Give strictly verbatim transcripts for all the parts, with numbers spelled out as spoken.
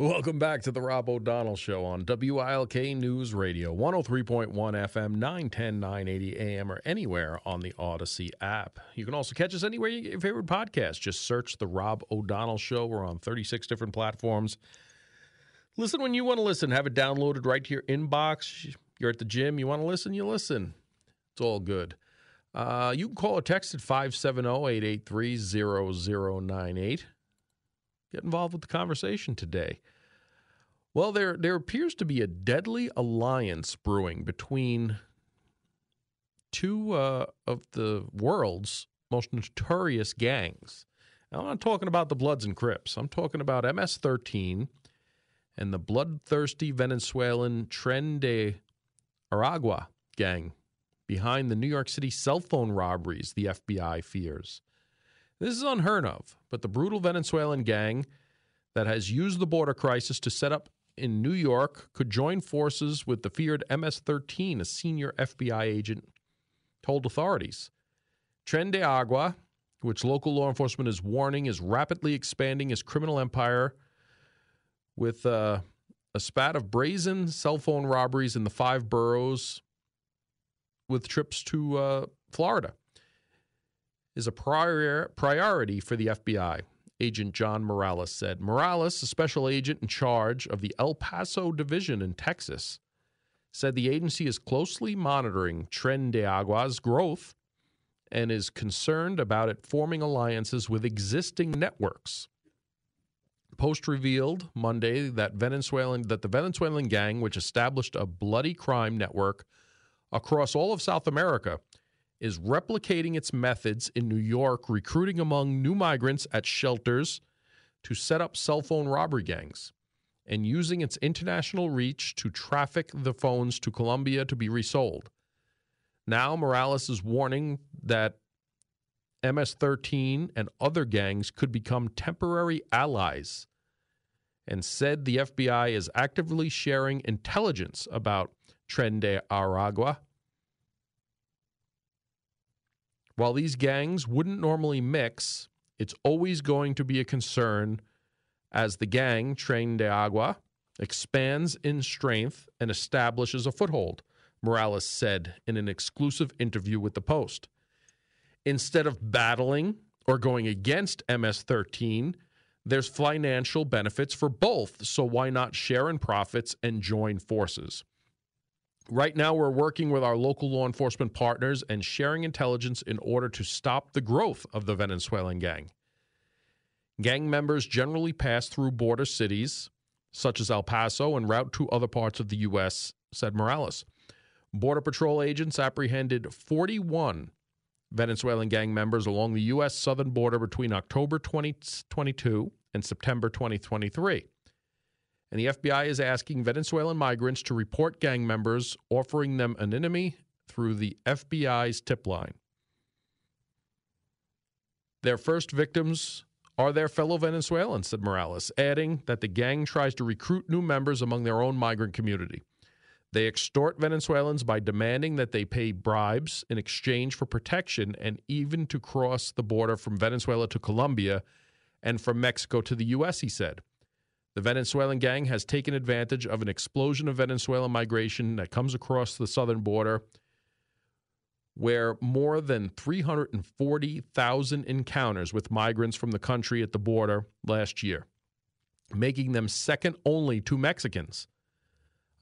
Welcome back to the Rob O'Donnell Show on W I L K News Radio, one oh three point one F M, nine ten, nine eighty A M, or anywhere on the Odyssey app. You can also catch us anywhere you get your favorite podcast. Just search the Rob O'Donnell Show. We're on thirty-six different platforms. Listen when you want to listen. Have it downloaded right to your inbox. You're at the gym. You want to listen, you listen. It's all good. Uh, you can call or text at five seven zero, eight eight three, zero zero nine eight. Get involved with the conversation today. Well, there there appears to be a deadly alliance brewing between two uh, of the world's most notorious gangs. Now, I'm not talking about the Bloods and Crips. I'm talking about M S thirteen and the bloodthirsty Venezuelan Tren de Aragua gang behind the New York City cell phone robberies the F B I fears. This is unheard of, but the brutal Venezuelan gang that has used the border crisis to set up in New York could join forces with the feared M S thirteen, a senior F B I agent told authorities. Tren de Aragua, which local law enforcement is warning is rapidly expanding its criminal empire with uh, a spat of brazen cell phone robberies in the five boroughs with trips to uh, Florida, is a prior priority for the F B I, Agent John Morales said. Morales, a special agent in charge of the El Paso division in Texas, said the agency is closely monitoring Tren de Agua's growth and is concerned about it forming alliances with existing networks. Post revealed Monday that Venezuelan that the Venezuelan gang, which established a bloody crime network across all of South America, is replicating its methods in New York, recruiting among new migrants at shelters to set up cell phone robbery gangs and using its international reach to traffic the phones to Colombia to be resold. Now, Morales is warning that M S thirteen and other gangs could become temporary allies and said the F B I is actively sharing intelligence about Tren de Aragua. While these gangs wouldn't normally mix, it's always going to be a concern as the gang, Tren de Aragua, expands in strength and establishes a foothold, Morales said in an exclusive interview with the Post. Instead of battling or going against M S thirteen, there's financial benefits for both, so why not share in profits and join forces? Right now, we're working with our local law enforcement partners and sharing intelligence in order to stop the growth of the Venezuelan gang. Gang members generally pass through border cities, such as El Paso, and route to other parts of the U S, said Morales. Border Patrol agents apprehended forty-one Venezuelan gang members along the U S southern border between October twenty twenty-two and September twenty twenty-three. And the F B I is asking Venezuelan migrants to report gang members, offering them anonymity through the F B I's tip line. Their first victims are their fellow Venezuelans, said Morales, adding that the gang tries to recruit new members among their own migrant community. They extort Venezuelans by demanding that they pay bribes in exchange for protection and even to cross the border from Venezuela to Colombia and from Mexico to the U S, he said. The Venezuelan gang has taken advantage of an explosion of Venezuelan migration that comes across the southern border, where more than three hundred forty thousand encounters with migrants from the country at the border last year, making them second only to Mexicans.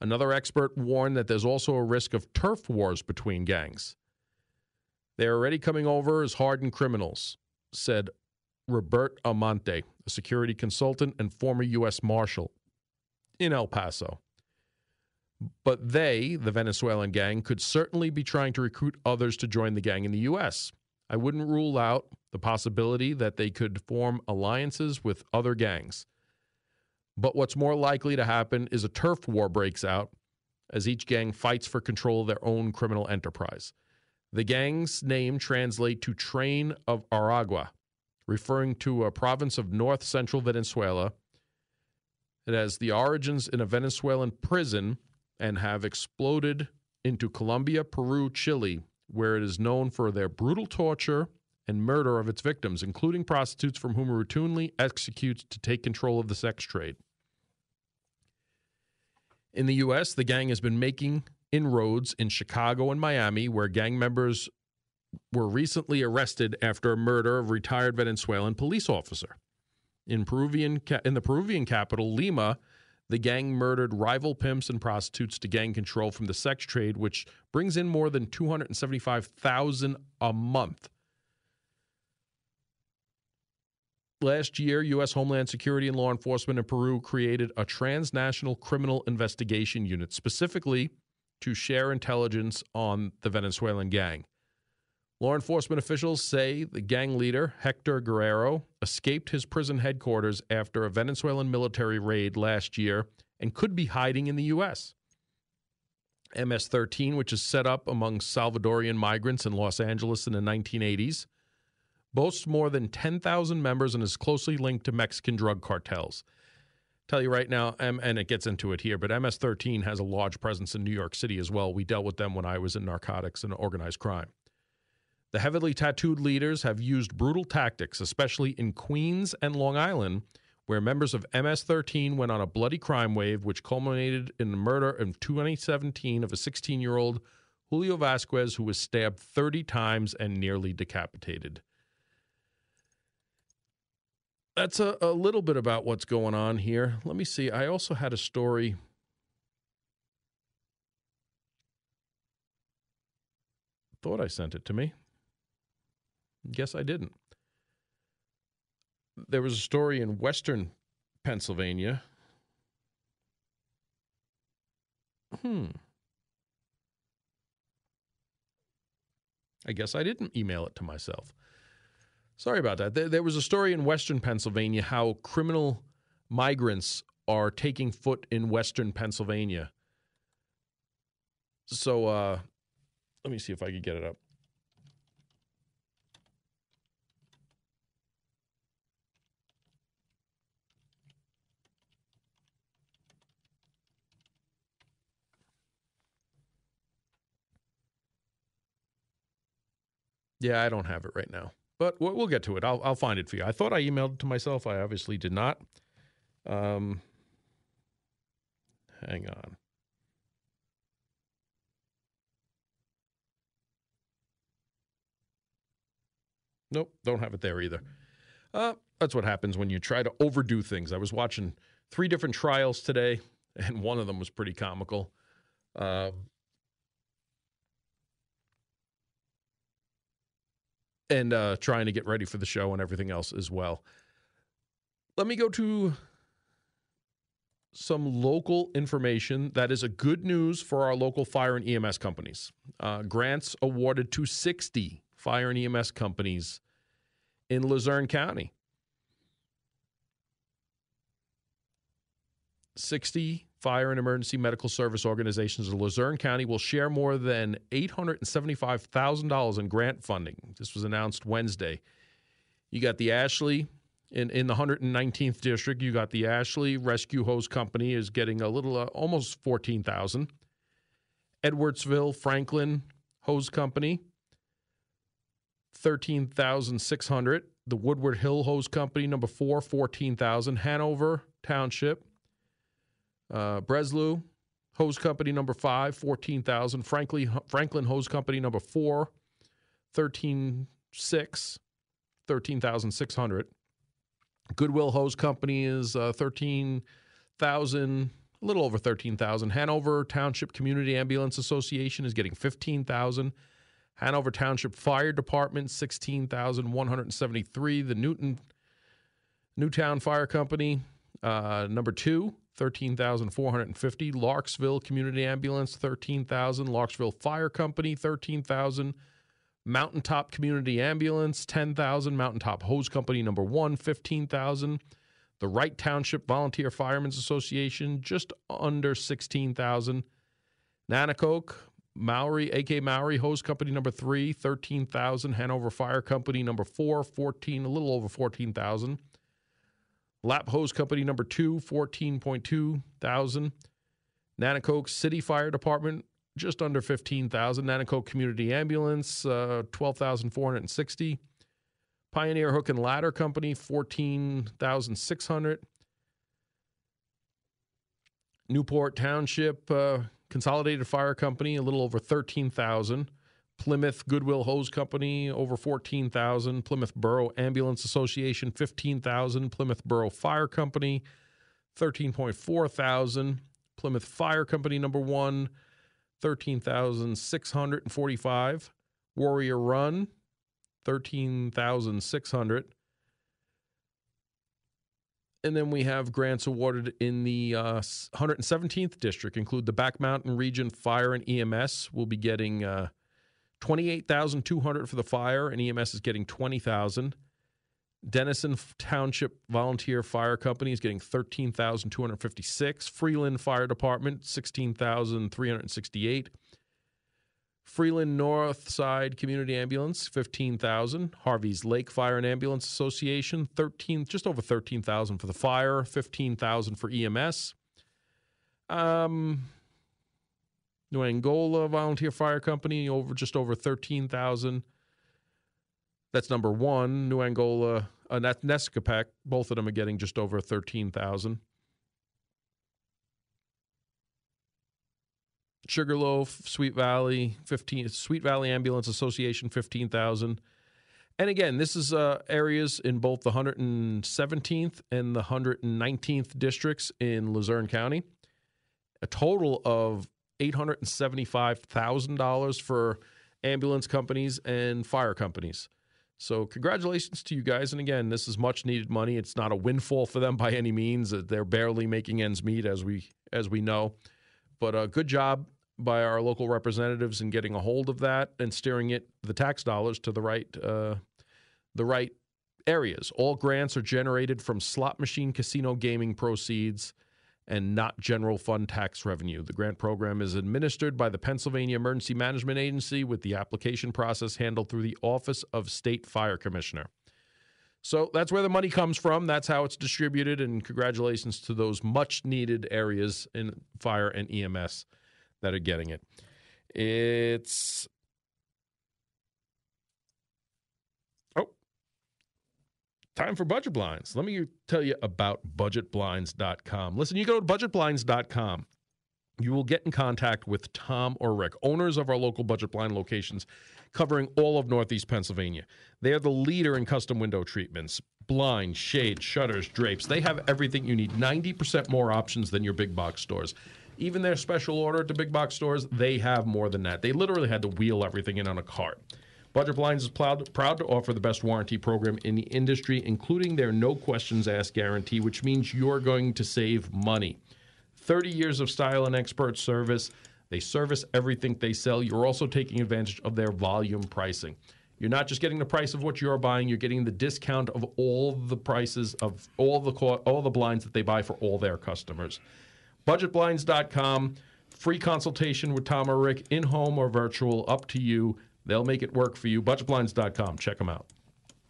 Another expert warned that there's also a risk of turf wars between gangs. They're already coming over as hardened criminals, said Robert Amante, a security consultant and former U S Marshal in El Paso. But they, the Venezuelan gang, could certainly be trying to recruit others to join the gang in the U S. I wouldn't rule out the possibility that they could form alliances with other gangs. But what's more likely to happen is a turf war breaks out as each gang fights for control of their own criminal enterprise. The gang's name translates to Tren of Aragua, referring to a province of north-central Venezuela. It has the origins in a Venezuelan prison and have exploded into Colombia, Peru, Chile, where it is known for their brutal torture and murder of its victims, including prostitutes from whom it routinely executes to take control of the sex trade. In the U S, the gang has been making inroads in Chicago and Miami, where gang members were recently arrested after a murder of a retired Venezuelan police officer. In Peruvian, in the Peruvian capital, Lima, the gang murdered rival pimps and prostitutes to gain control from the sex trade, which brings in more than two hundred seventy-five thousand dollars a month. Last year, U S. Homeland Security and law enforcement in Peru created a transnational criminal investigation unit specifically to share intelligence on the Venezuelan gang. Law enforcement officials say the gang leader, Hector Guerrero, escaped his prison headquarters after a Venezuelan military raid last year and could be hiding in the U S. M S thirteen, which is set up among Salvadorian migrants in Los Angeles in the nineteen eighties, boasts more than ten thousand members and is closely linked to Mexican drug cartels. Tell you right now, and it gets into it here, but M S thirteen has a large presence in New York City as well. We dealt with them when I was in narcotics and organized crime. The heavily tattooed leaders have used brutal tactics, especially in Queens and Long Island, where members of M S thirteen went on a bloody crime wave, which culminated in the murder in twenty seventeen of a sixteen-year-old Julio Vasquez, who was stabbed thirty times and nearly decapitated. That's a, a little bit about what's going on here. Let me see. I also had a story. Thought I sent it to me. Guess I didn't. There was a story in Western Pennsylvania. Hmm. I guess I didn't email it to myself. Sorry about that. There, there was a story in Western Pennsylvania how criminal migrants are taking foot in Western Pennsylvania. So uh, let me see if I could get it up. Yeah, I don't have it right now, but we'll get to it. I'll I'll find it for you. I thought I emailed it to myself. I obviously did not. Um, hang on. Nope, don't have it there either. Uh, that's what happens when you try to overdo things. I was watching three different trials today, and one of them was pretty comical. Uh, And uh, trying to get ready for the show and everything else as well. Let me go to some local information that is a good news for our local fire and E M S companies. Uh, grants awarded to sixty fire and E M S companies in Luzerne County. sixty fire and emergency medical service organizations in Luzerne County will share more than eight hundred seventy-five thousand dollars in grant funding. This was announced Wednesday. You got the Ashley, in, in the one hundred nineteenth District, you got the Ashley Rescue Hose Company is getting a little, uh, almost fourteen thousand dollars. Edwardsville Franklin Hose Company, thirteen thousand six hundred dollars. The Woodward Hill Hose Company, number four, fourteen thousand dollars. Hanover Township, Uh, Breslau Hose Company number five, fourteen thousand. Frankly, Franklin Hose Company number four, thirteen six, thirteen thousand six hundred. Goodwill Hose Company is uh, thirteen thousand, a little over thirteen thousand. Hanover Township Community Ambulance Association is getting fifteen thousand. Hanover Township Fire Department, sixteen thousand one hundred seventy-three. The Newton Newtown Fire Company uh, number two, thirteen thousand four hundred fifty. Larksville Community Ambulance, thirteen thousand. Larksville Fire Company, thirteen thousand. Mountaintop Community Ambulance, ten thousand. Mountaintop Hose Company number one, fifteen thousand. The Wright Township Volunteer Firemen's Association, just under sixteen thousand. Nanacoke, Maury, A K Maury Hose Company number three, thirteen thousand. Hanover Fire Company number four, fourteen, a little over fourteen thousand. Lap Hose Company number two, fourteen point two thousand. Nanacoke City Fire Department, just under fifteen thousand. Nanacoke Community Ambulance, uh, twelve thousand four hundred sixty. Pioneer Hook and Ladder Company, fourteen thousand six hundred. Newport Township uh, Consolidated Fire Company, a little over thirteen thousand. Plymouth Goodwill Hose Company, over fourteen thousand. Plymouth Borough Ambulance Association, fifteen thousand. Plymouth Borough Fire Company, thirteen point four thousand. Plymouth Fire Company number one, thirteen thousand six hundred forty-five. Warrior Run, thirteen thousand six hundred. And then we have grants awarded in the uh, one hundred seventeenth District, include the Back Mountain Region Fire and E M S. We'll be getting uh, twenty-eight thousand two hundred dollars for the fire, and E M S is getting twenty thousand dollars. Denison Township Volunteer Fire Company is getting thirteen thousand two hundred fifty-six dollars. Freeland Fire Department, sixteen thousand three hundred sixty-eight dollars. Freeland Northside Community Ambulance, fifteen thousand dollars. Harvey's Lake Fire and Ambulance Association, thirteen, just over thirteen thousand dollars for the fire, fifteen thousand dollars for E M S. Um, New Angola Volunteer Fire Company, over just over thirteen thousand dollars. That's number one. New Angola, uh, that's Nescapac. Both of them are getting just over thirteen thousand dollars. Sugarloaf, Sweet Valley, fifteen Sweet Valley Ambulance Association, fifteen thousand. And again, this is uh, areas in both the one hundred seventeenth and the one hundred nineteenth districts in Luzerne County. A total of eight hundred seventy-five thousand dollars for ambulance companies and fire companies. So congratulations to you guys. And again, this is much needed money. It's not a windfall for them by any means. They're barely making ends meet, as we as we know. But a good job by our local representatives in getting a hold of that and steering it, the tax dollars, to the right uh, the right areas. All grants are generated from slot machine casino gaming proceeds and not general fund tax revenue. The grant program is administered by the Pennsylvania Emergency Management Agency, with the application process handled through the Office of State Fire Commissioner. So that's where the money comes from. That's how it's distributed, and congratulations to those much-needed areas in fire and E M S that are getting it. It's oh, time for Budget Blinds. Let me tell you about budget blinds dot com. Listen, you go to budget blinds dot com. You will get in contact with Tom or Rick, owners of our local Budget Blind locations covering all of Northeast Pennsylvania. They are the leader in custom window treatments, blinds, shades, shutters, drapes. They have everything you need, ninety percent more options than your big box stores. Even their special order at the big box stores, they have more than that. They literally had to wheel everything in on a cart. Budget Blinds is proud, proud to offer the best warranty program in the industry, including their no questions asked guarantee, which means you're going to save money. thirty years of style and expert service. They service everything they sell. You're also taking advantage of their volume pricing. You're not just getting the price of what you're buying. You're getting the discount of all the prices of all the all the blinds that they buy for all their customers. budget blinds dot com. Free consultation with Tom or Rick, in-home or virtual, up to you. They'll make it work for you. budget blinds dot com. Check them out.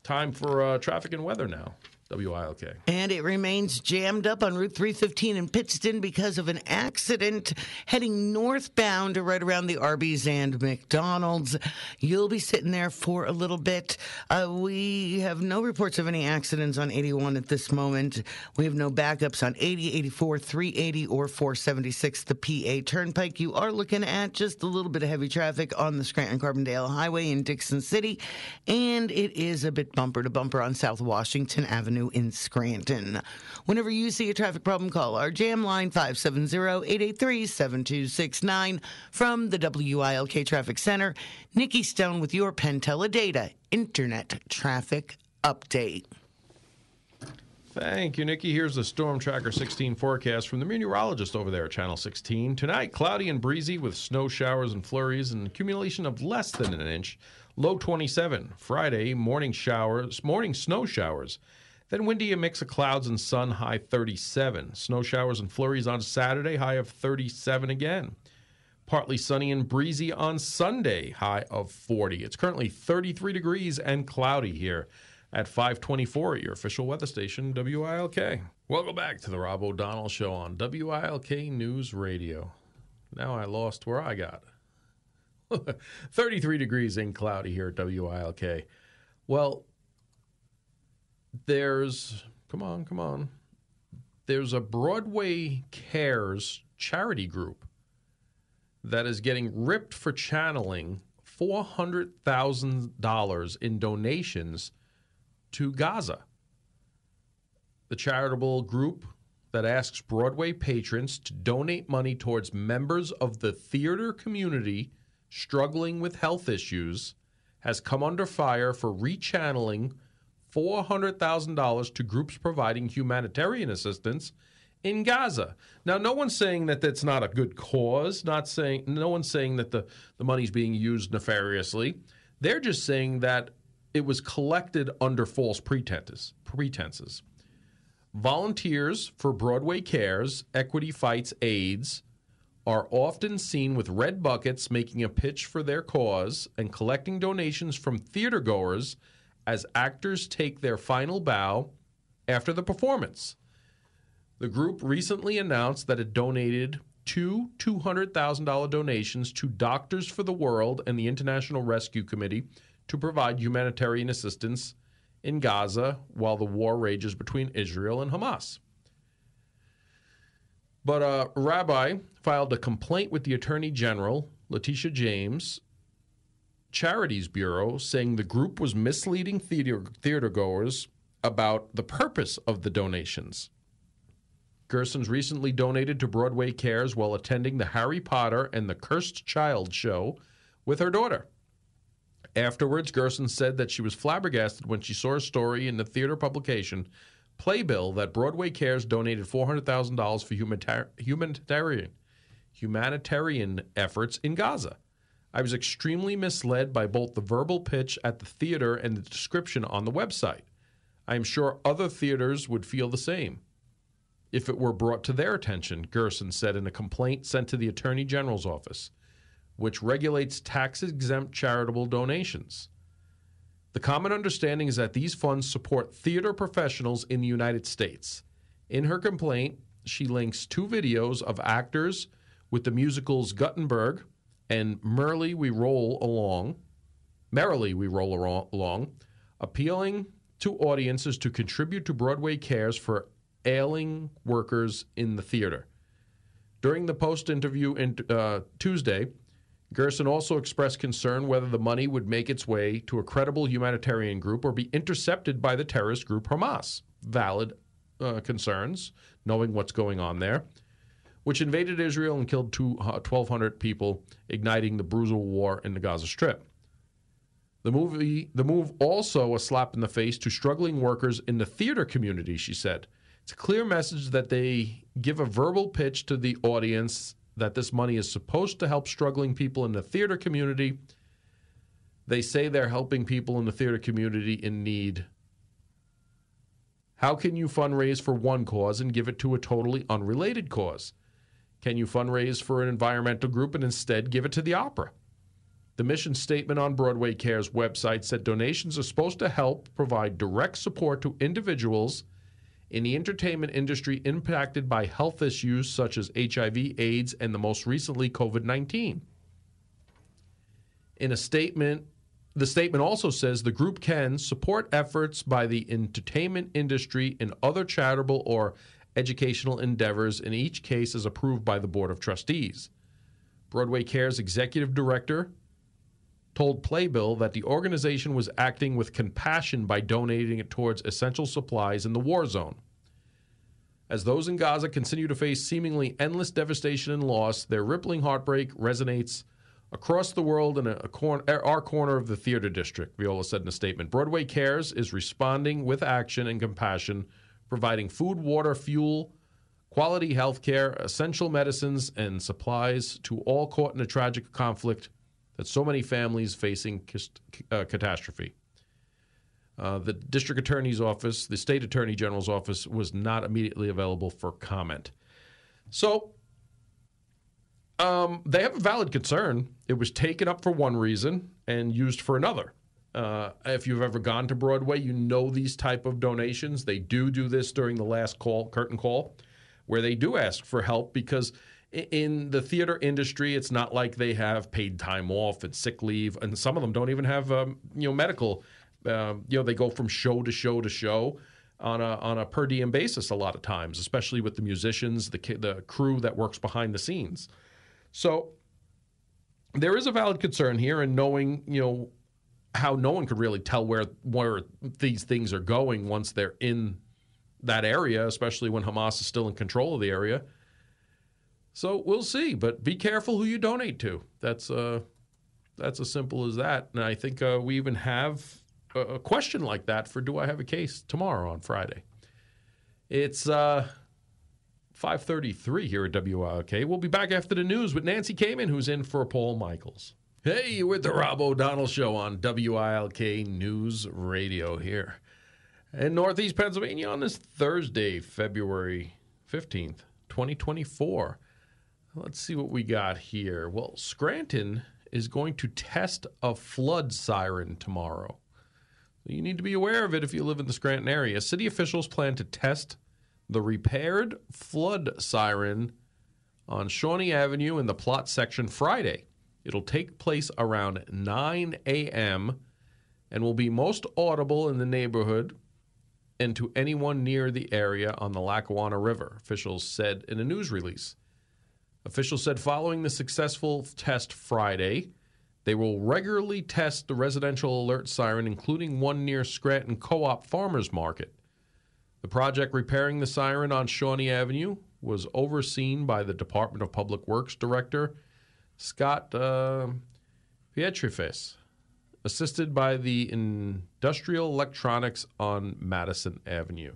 Time for uh, traffic and weather now. W I L K. And it remains jammed up on Route three fifteen in Pittston because of an accident heading northbound right around the Arby's and McDonald's. You'll be sitting there for a little bit. Uh, we have no reports of any accidents on eighty-one at this moment. We have no backups on eighty, eighty-four, three eighty, or four seventy-six, the P A Turnpike. You are looking at just a little bit of heavy traffic on the Scranton-Carbondale Highway in Dixon City, and it is a bit bumper to bumper on South Washington Avenue in Scranton. Whenever you see a traffic problem, call our jam line five seven zero, eight eight three, seven two six nine from the W I L K Traffic Center. Nikki Stone with your Pentella Data Internet Traffic Update. Thank you, Nikki. Here's the Storm Tracker sixteen forecast from the meteorologist over there at Channel sixteen. Tonight, cloudy and breezy with snow showers and flurries and accumulation of less than an inch. Low twenty-seven. Friday, morning showers, morning snow showers. Then windy, a mix of clouds and sun, high thirty-seven. Snow showers and flurries on Saturday, high of thirty-seven again. Partly sunny and breezy on Sunday, high of forty. It's currently thirty-three degrees and cloudy here at five twenty-four at your official weather station, W I L K. Welcome back to the Rob O'Donnell Show on W I L K News Radio. Now I lost where I got. thirty-three degrees and cloudy here at W I L K. Well, There's, come on, come on. There's a Broadway Cares charity group that is getting ripped for channeling four hundred thousand dollars in donations to Gaza. The charitable group that asks Broadway patrons to donate money towards members of the theater community struggling with health issues has come under fire for rechanneling four hundred thousand dollars to groups providing humanitarian assistance in Gaza. Now, no one's saying that that's not a good cause. Not saying no one's saying that the, the money's being used nefariously. They're just saying that it was collected under false pretenses. pretenses. Volunteers for Broadway Cares, Equity Fights AIDS, are often seen with red buckets making a pitch for their cause and collecting donations from theatergoers as actors take their final bow after the performance. The group recently announced that it donated two two hundred thousand dollars donations to Doctors for the World and the International Rescue Committee to provide humanitarian assistance in Gaza while the war rages between Israel and Hamas. But a rabbi filed a complaint with the Attorney General, Letitia James, Charities Bureau, saying the group was misleading theater theatergoers about the purpose of the donations. Gerson's recently donated to Broadway Cares while attending the Harry Potter and the Cursed Child show with her daughter. Afterwards, Gerson said that she was flabbergasted when she saw a story in the theater publication, Playbill, that Broadway Cares donated four hundred thousand dollars for humanitar- humanitarian, humanitarian efforts in Gaza. I was extremely misled by both the verbal pitch at the theater and the description on the website. I am sure other theaters would feel the same if it were brought to their attention, Gerson said in a complaint sent to the Attorney General's office, which regulates tax-exempt charitable donations. The common understanding is that these funds support theater professionals in the United States. In her complaint, she links two videos of actors with the musicals Gutenberg and Merrily We Roll Along, Merrily We Roll Along, appealing to audiences to contribute to Broadway Cares for ailing workers in the theater. During the post-interview in, uh, Tuesday, Gerson also expressed concern whether the money would make its way to a credible humanitarian group or be intercepted by the terrorist group Hamas. Valid uh, concerns, knowing what's going on there, which invaded Israel and killed two, uh, twelve hundred people, igniting the brutal war in the Gaza Strip. The, movie, the move also a slap in the face to struggling workers in the theater community, she said. It's a clear message that they give a verbal pitch to the audience that this money is supposed to help struggling people in the theater community. They say they're helping people in the theater community in need. How can you fundraise for one cause and give it to a totally unrelated cause? Can you fundraise for an environmental group and instead give it to the opera? The mission statement on Broadway Cares website said donations are supposed to help provide direct support to individuals in the entertainment industry impacted by health issues such as H I V, AIDS, and the most recently COVID nineteen. In a statement, the statement also says the group can support efforts by the entertainment industry and other charitable or educational endeavors, in each case as approved by the Board of Trustees. Broadway Cares executive director told Playbill that the organization was acting with compassion by donating it towards essential supplies in the war zone. As those in Gaza continue to face seemingly endless devastation and loss, their rippling heartbreak resonates across the world in a, a cor- our corner of the theater district, Viola said in a statement. Broadway Cares is responding with action and compassion, providing food, water, fuel, quality health care, essential medicines, and supplies to all caught in a tragic conflict that so many families facing uh, catastrophe. Uh, the district attorney's office, the state attorney general's office, was not immediately available for comment. So um, they have a valid concern. It was taken up for one reason and used for another. Uh, if you've ever gone to Broadway, you know these type of donations. They do do this during the last call, curtain call, where they do ask for help because in the theater industry, it's not like they have paid time off and sick leave, and some of them don't even have, um, you know, medical. Uh, you know, they go from show to show to show. on a on a per diem basis a lot of times, especially with the musicians, the the crew that works behind the scenes. So there is a valid concern here in knowing, you know, how no one could really tell where where these things are going once they're in that area, especially when Hamas is still in control of the area. So we'll see, but be careful who you donate to. That's uh, that's as simple as that. And I think uh, we even have a, a question like that for Do I Have a Case tomorrow on Friday. It's uh, five thirty-three here at W I L K. We'll be back after the news with Nancy Kamen, who's in for Paul Michaels. Hey, you're with the Rob O'Donnell Show on W I L K News Radio here in Northeast Pennsylvania on this Thursday, February fifteenth, twenty twenty-four. Let's see what we got here. Well, Scranton is going to test a flood siren tomorrow. You need to be aware of it if you live in the Scranton area. City officials plan to test the repaired flood siren on Shawnee Avenue in the Plot section Friday. It'll take place around nine a.m. and will be most audible in the neighborhood and to anyone near the area on the Lackawanna River, officials said in a news release. Officials said following the successful test Friday, they will regularly test the residential alert siren, including one near Scranton Co-op Farmers Market. The project repairing the siren on Shawnee Avenue was overseen by the Department of Public Works Director Scott uh, Pietrifes, assisted by the Industrial Electronics on Madison Avenue.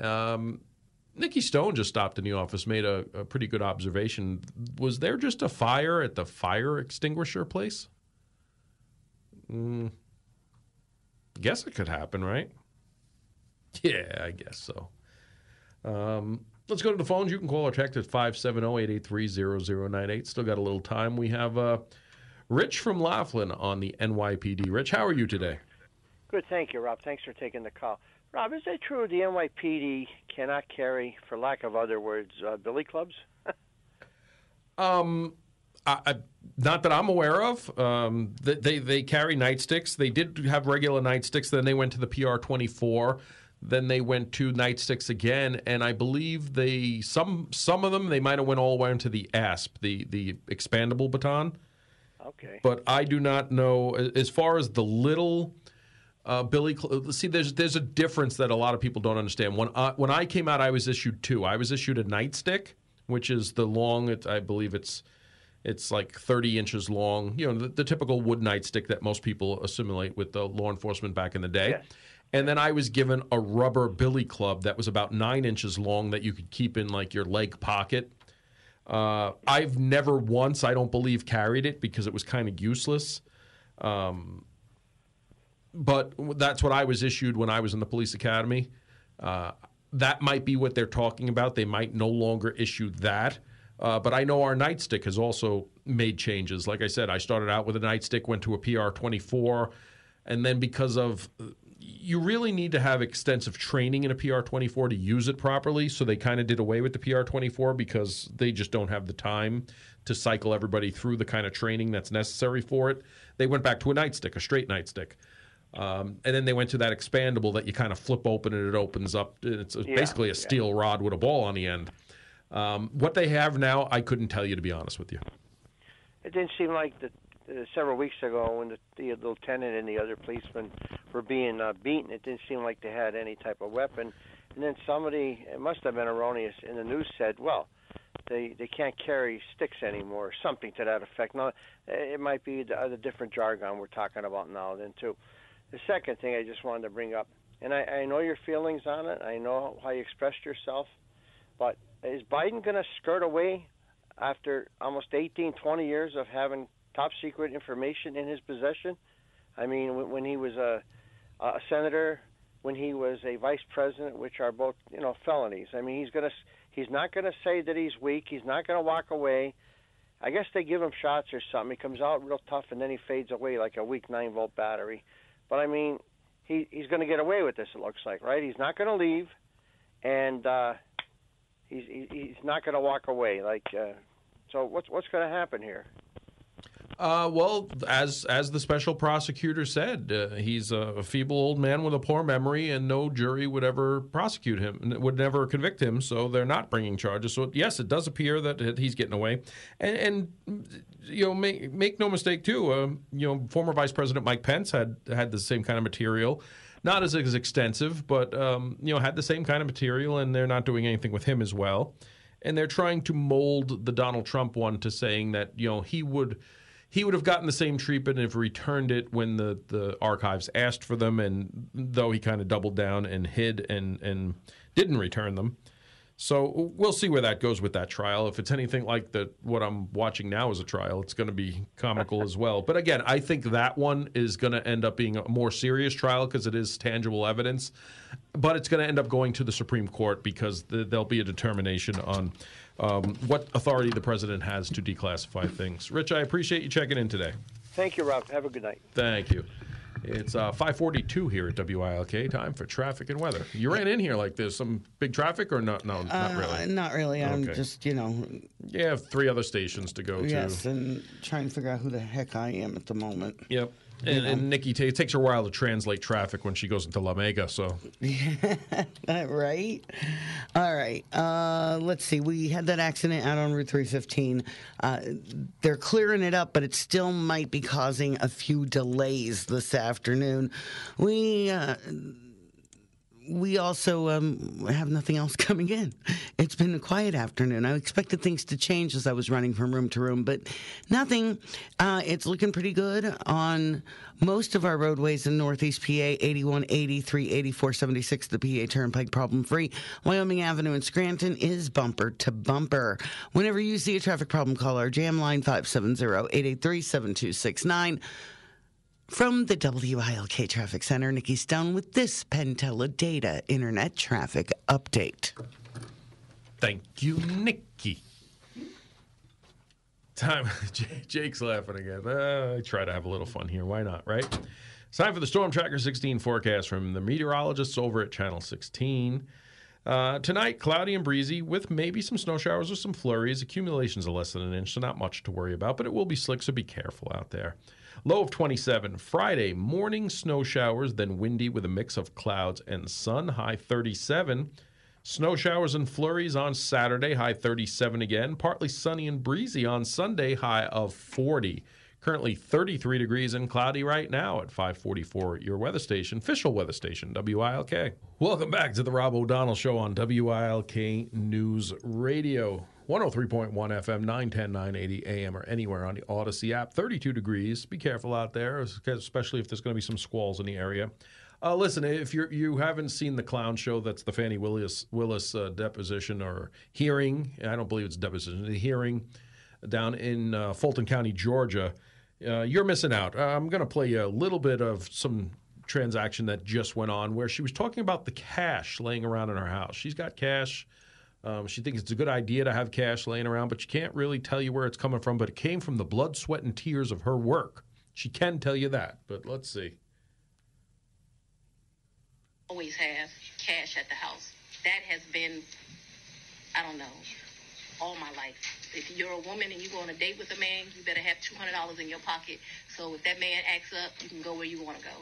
Um, Nikki Stone just stopped in the office, made a, a pretty good observation. Was there just a fire at the fire extinguisher place? Mm, guess it could happen, right? Yeah, I guess so. Um Let's go to the phones. You can call or text at five seven zero, eight eight three, zero zero nine eight. Still got a little time. We have uh, Rich from Laughlin on the N Y P D. Rich, how are you today? Good, thank you, Rob. Thanks for taking the call. Rob, is it true the N Y P D cannot carry, for lack of other words, uh, billy clubs? um, I, I, not that I'm aware of. Um, they, they, they carry nightsticks. They did have regular nightsticks. Then they went to the P R twenty-four. Then they went to nightsticks again, and I believe they some some of them they might have went all the way into the A S P, the the expandable baton. Okay. But I do not know as far as the little uh, billy. Cl- see, there's there's a difference that a lot of people don't understand. When I, when I came out, I was issued two. I was issued a nightstick, which is the long. It, I believe it's it's like thirty inches long. You know, the, the typical wood nightstick that most people assimilate with the law enforcement back in the day. Yes. And then I was given a rubber billy club that was about nine inches long that you could keep in, like, your leg pocket. Uh, I've never once, I don't believe, carried it because it was kind of useless. Um, but that's what I was issued when I was in the police academy. Uh, that might be what they're talking about. They might no longer issue that. Uh, but I know our nightstick has also made changes. Like I said, I started out with a nightstick, went to a P R twenty-four, and then because of... You really need to have extensive training in a P R twenty-four to use it properly, so they kind of did away with the P R twenty-four because they just don't have the time to cycle everybody through the kind of training that's necessary for it. They went back to a nightstick, a straight nightstick. Um, and then they went to that expandable that you kind of flip open and it opens up. It's yeah, basically a steel yeah. rod with a ball on the end. Um, what they have now, I couldn't tell you, to be honest with you. It didn't seem like the Uh, several weeks ago when the, the lieutenant and the other policeman were being uh, beaten, it didn't seem like they had any type of weapon. And then somebody, it must have been erroneous, in the news said, well, they, they can't carry sticks anymore, or something to that effect. Now, it might be the other different jargon we're talking about now then, too. The second thing I just wanted to bring up, and I, I know your feelings on it, I know how you expressed yourself, but is Biden going to skirt away after almost eighteen, twenty years of having top-secret information in his possession? I mean, when he was a, a senator, when he was a vice president, which are both, you know, felonies. I mean, he's gonna, he's not going to say that he's weak. He's not going to walk away. I guess they give him shots or something. He comes out real tough, and then he fades away like a weak nine-volt battery. But, I mean, he, he's going to get away with this, it looks like, right? He's not going to leave, and uh, he's, he's not going to walk away. Like, uh, so what's what's going to happen here? Uh, well, as as the special prosecutor said, uh, he's a feeble old man with a poor memory, and no jury would ever prosecute him, would never convict him, so they're not bringing charges. So, yes, it does appear that he's getting away. And, and you know, make, make no mistake, too, uh, you know, former Vice President Mike Pence had, had the same kind of material. Not as, as extensive, but, um, you know, had the same kind of material, and they're not doing anything with him as well. And they're trying to mold the Donald Trump one to saying that, you know, he would he would have gotten the same treatment and have returned it when the, the archives asked for them, and though he kind of doubled down and hid and, and didn't return them. So we'll see where that goes with that trial. If it's anything like the, what I'm watching now is a trial, it's going to be comical as well. But again, I think that one is going to end up being a more serious trial because it is tangible evidence. But it's going to end up going to the Supreme Court because the, there'll be a determination on um, what authority the president has to declassify things. Rich, I appreciate you checking in today. Thank you, Rob. Have a good night. Thank you. It's uh, five forty-two here at W I L K, time for traffic and weather. You ran in here like there's some big traffic or not? No, not uh, really. Not really. I'm okay. Just, you know. You have three other stations to go yes, to. Yes, and trying to figure out who the heck I am at the moment. Yep. And, and Nikki, t- it takes her a while to translate traffic when she goes into La Mega, so. Right? All right. Uh, let's see. We had that accident out on Route three fifteen. Uh, they're clearing it up, but it still might be causing a few delays this afternoon. We... Uh, We also um, have nothing else coming in. It's been a quiet afternoon. I expected things to change as I was running from room to room, but nothing. Uh, it's looking pretty good on most of our roadways in Northeast P A, eighty-one eighty, three eighty, four seventy-six, the P A Turnpike problem-free. Wyoming Avenue in Scranton is bumper to bumper. Whenever you see a traffic problem, call our jam line, five seven zero, eight eight three, seven two six nine. From the W I L K Traffic Center, Nikki Stone with this Pentella Data Internet Traffic Update. Thank you, Nikki. Time. Jake's laughing again. Uh, I try to have a little fun here. Why not, right? It's time for the Storm Tracker sixteen forecast from the meteorologists over at Channel sixteen. Uh, tonight, cloudy and breezy with maybe some snow showers or some flurries. Accumulations of less than an inch, so not much to worry about, but it will be slick, so be careful out there. Low of twenty-seven. Friday, morning snow showers, then windy with a mix of clouds and sun. High thirty-seven. Snow showers and flurries on Saturday. High thirty-seven again. Partly sunny and breezy on Sunday. High of forty. Currently thirty-three degrees and cloudy right now at five forty-four at your weather station, official weather station, W I L K. Welcome back to the Rob O'Donnell Show on W I L K News Radio. one oh three point one F M, nine ten, nine eighty A M, or anywhere on the Odyssey app. thirty-two degrees. Be careful out there, especially if there's going to be some squalls in the area. Uh, listen, if you you haven't seen the clown show, that's the Fani Willis, Willis uh, deposition or hearing. I don't believe it's deposition. The hearing down in uh, Fulton County, Georgia. Uh, you're missing out. Uh, I'm going to play you a little bit of some transaction that just went on where she was talking about the cash laying around in her house. She's got cash. Um, she thinks it's a good idea to have cash laying around, but she can't really tell you where it's coming from. But it came from the blood, sweat, and tears of her work. She can tell you that, but let's see. Always have cash at the house. That has been, I don't know, all my life. If you're a woman and you go on a date with a man, you better have two hundred dollars in your pocket. So if that man acts up, you can go where you want to go.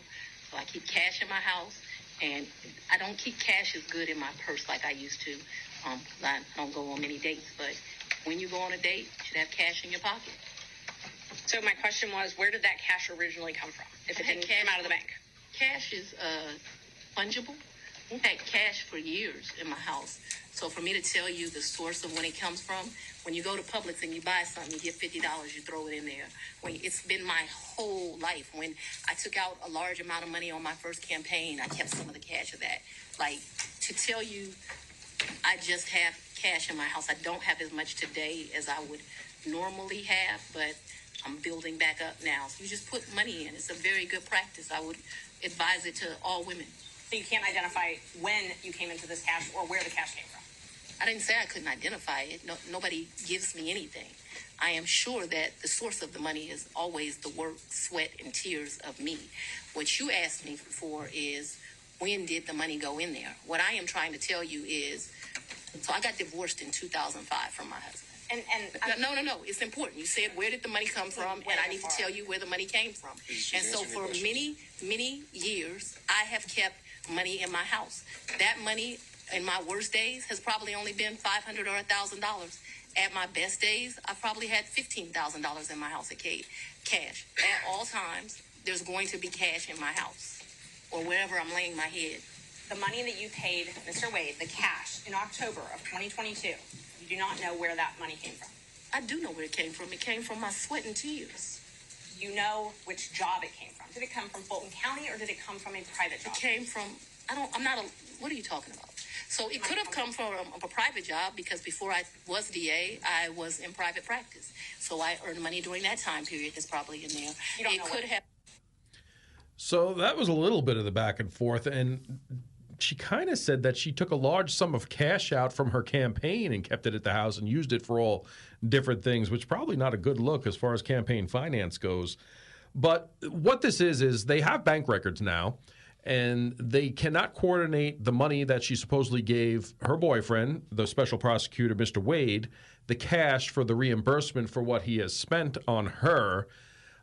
So I keep cash in my house, and I don't keep cash as good in my purse like I used to. Um, I don't go on many dates, but when you go on a date, you should have cash in your pocket. So my question was, where did that cash originally come from? If it didn't cash, come out of the bank? Cash is uh, fungible. I've had cash for years in my house. So for me to tell you the source of when it comes from, when you go to Publix and you buy something, you get fifty dollars, you throw it in there. When, it's been my whole life. When I took out a large amount of money on my first campaign, I kept some of the cash of that. Like, to tell you... I just have cash in my house. I don't have as much today as I would normally have, but I'm building back up now. So you just put money in. It's a very good practice. I would advise it to all women. So you can't identify when you came into this cash or where the cash came from? I didn't say I couldn't identify it. No, nobody gives me anything. I am sure that the source of the money is always the work, sweat, and tears of me. What you asked me for is... when did the money go in there? What I am trying to tell you is, so I got divorced in two thousand five from my husband. And and I No, no, no. It's important. You said, where did the money come from? And I need to tell you where the money came from. And so for many, many years, I have kept money in my house. That money in my worst days has probably only been five hundred dollars or one thousand dollars. At my best days, I probably had fifteen thousand dollars in my house at cash. At all times, there's going to be cash in my house or wherever I'm laying my head. The money that you paid Mister Wade, the cash, in October of twenty twenty-two, you do not know where that money came from. I do know where it came from. It came from my sweat and tears. You know which job it came from. Did it come from Fulton County or did it come from a private job? It came from, I don't, I'm not a, what are you talking about? So it could have come from a, a private job, because before I was D A, I was in private practice. So I earned money during that time period that's probably in there. You don't it know could what. have. So that was a little bit of the back and forth. And she kind of said that she took a large sum of cash out from her campaign and kept it at the house and used it for all different things, which probably not a good look as far as campaign finance goes. But what this is, is they have bank records now, and they cannot coordinate the money that she supposedly gave her boyfriend, the special prosecutor, Mister Wade, the cash for the reimbursement for what he has spent on her.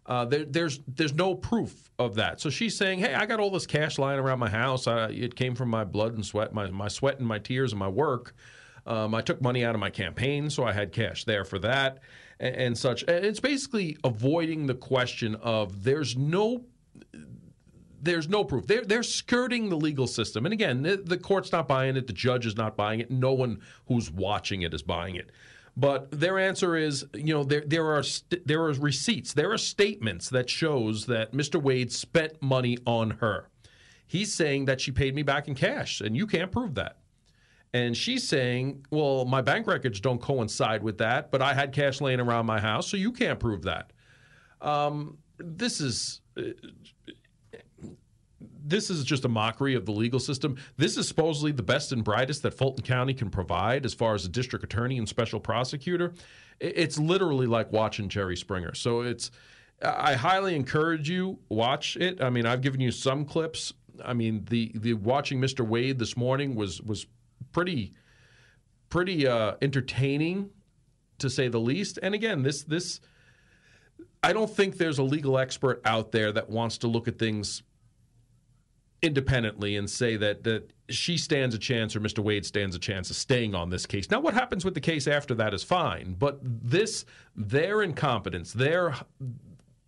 Uh, there, there's there's no proof of that. So she's saying, hey, I got all this cash lying around my house. I, it came from my blood and sweat, my, my sweat and my tears and my work. Um, I took money out of my campaign, so I had cash there for that and, and such. And it's basically avoiding the question of there's no there's no proof. They're, they're skirting the legal system. And again, the, the court's not buying it. The judge is not buying it. No one who's watching it is buying it. But their answer is, you know, there there are st- there are receipts, there are statements that shows that Mister Wade spent money on her. He's saying that she paid me back in cash, and you can't prove that. And she's saying, well, my bank records don't coincide with that, but I had cash laying around my house, so you can't prove that. Um, this is uh, this is just a mockery of the legal system. This is supposedly the best and brightest that Fulton County can provide as far as a district attorney and special prosecutor. It's literally like watching Jerry Springer. So it's, I highly encourage you, watch it. I mean, I've given you some clips. I mean, the, the watching Mister Wade this morning was was pretty pretty uh, entertaining, to say the least. And again, this this I don't think there's a legal expert out there that wants to look at things independently and say that, that she stands a chance or Mister Wade stands a chance of staying on this case. Now, what happens with the case after that is fine, but this, their incompetence, their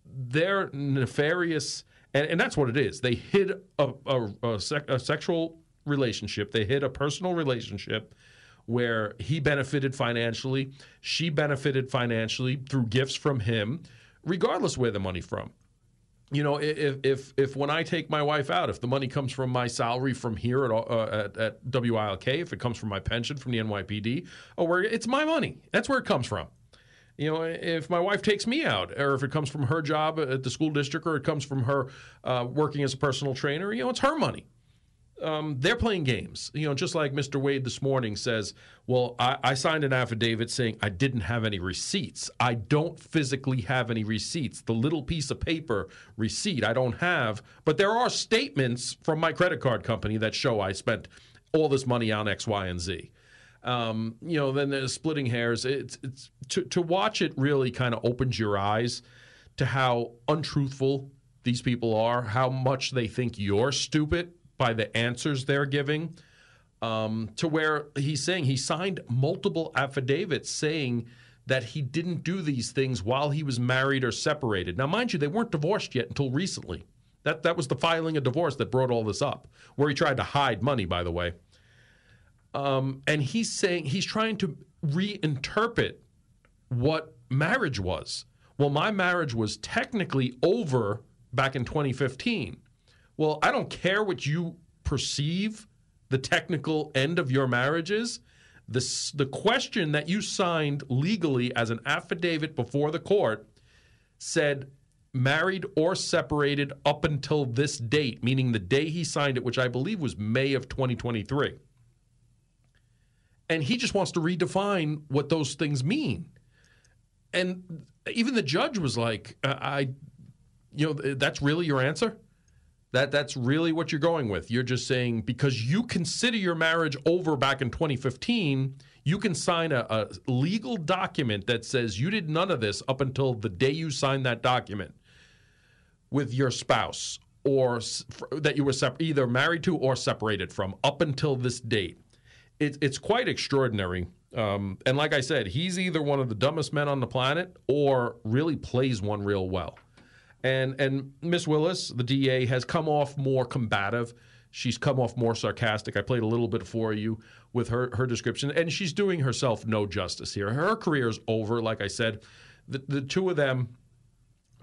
their nefarious, and, and that's what it is. They hid a, a, a, sec, a sexual relationship. They hid a personal relationship where he benefited financially, she benefited financially through gifts from him, regardless where the money from. You know, if if if when I take my wife out, if the money comes from my salary from here at uh, at, at W I L K, if it comes from my pension from the N Y P D, or where it's my money, that's where it comes from. You know, if my wife takes me out, or if it comes from her job at the school district, or it comes from her uh, working as a personal trainer, you know, it's her money. Um, they're playing games. You know, just like Mister Wade this morning says, well, I, I signed an affidavit saying I didn't have any receipts. I don't physically have any receipts. The little piece of paper receipt I don't have, but there are statements from my credit card company that show I spent all this money on X, Y, and Z. Um, you know, then there's splitting hairs. It's, it's to, to watch it really kind of opens your eyes to how untruthful these people are, how much they think you're stupid by the answers they're giving, um, to where he's saying he signed multiple affidavits saying that he didn't do these things while he was married or separated. Now, mind you, they weren't divorced yet until recently. That that was the filing of divorce that brought all this up, where he tried to hide money, by the way. Um, and he's saying he's trying to reinterpret what marriage was. Well, my marriage was technically over back in twenty fifteen. Well, I don't care what you perceive the technical end of your marriage is. The, the question that you signed legally as an affidavit before the court said married or separated up until this date, meaning the day he signed it, which I believe was May of twenty twenty-three. And he just wants to redefine what those things mean. And even the judge was like, uh, I, you know, that's really your answer? That that's really what you're going with. You're just saying because you consider your marriage over back in twenty fifteen, you can sign a, a legal document that says you did none of this up until the day you signed that document with your spouse or that you were sep- either married to or separated from up until this date. It, it's quite extraordinary. Um, and like I said, he's either one of the dumbest men on the planet or really plays one real well. And and Miz Willis, the D A, has come off more combative. She's come off more sarcastic. I played a little bit for you with her, her description. And she's doing herself no justice here. Her career is over, like I said. The, the two of them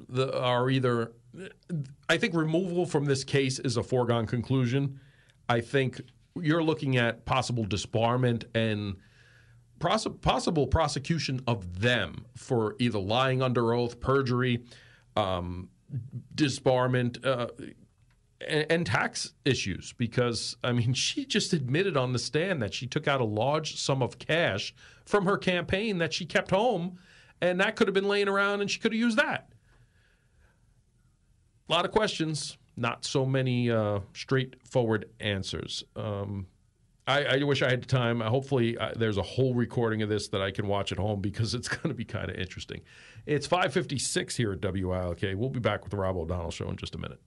the, are either – I think removal from this case is a foregone conclusion. I think you're looking at possible disbarment and – Poss- possible prosecution of them for either lying under oath, perjury, um, disbarment, uh, and, and tax issues. Because, I mean, she just admitted on the stand that she took out a large sum of cash from her campaign that she kept home, and that could have been laying around and she could have used that. A lot of questions, not so many uh, straightforward answers. Um I, I wish I had time. Hopefully, uh, there's a whole recording of this that I can watch at home because it's going to be kind of interesting. It's five fifty-six here at W I L K. We'll be back with the Rob O'Donnell Show in just a minute.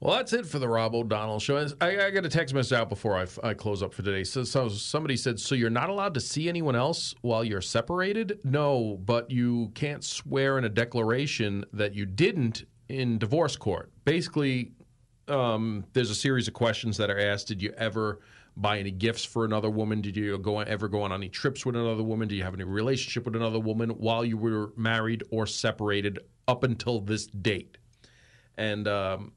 Well, that's it for the Rob O'Donnell Show. I, I got a text message out before I, I close up for today. So, so somebody said, so you're not allowed to see anyone else while you're separated? No, but you can't swear in a declaration that you didn't in divorce court. Basically, um, there's a series of questions that are asked. Did you ever buy any gifts for another woman? Did you go ever go on any trips with another woman? Do you have any relationship with another woman while you were married or separated up until this date? And um,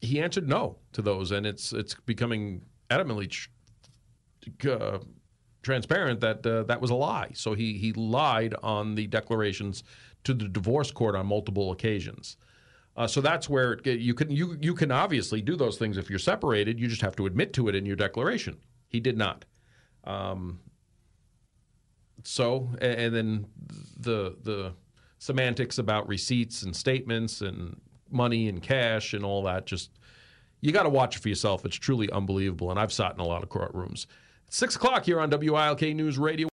he answered no to those, and it's it's becoming adamantly tr- uh, transparent that uh, that was a lie. So he he lied on the declarations to the divorce court on multiple occasions. Uh, so that's where it, you can you you can obviously do those things if you're separated. You just have to admit to it in your declaration. He did not. Um, so and, and then the the semantics about receipts and statements and money and cash and all that, just you got to watch it for yourself. It's truly unbelievable, and I've sat in a lot of courtrooms. It's six o'clock here on W I L K News Radio.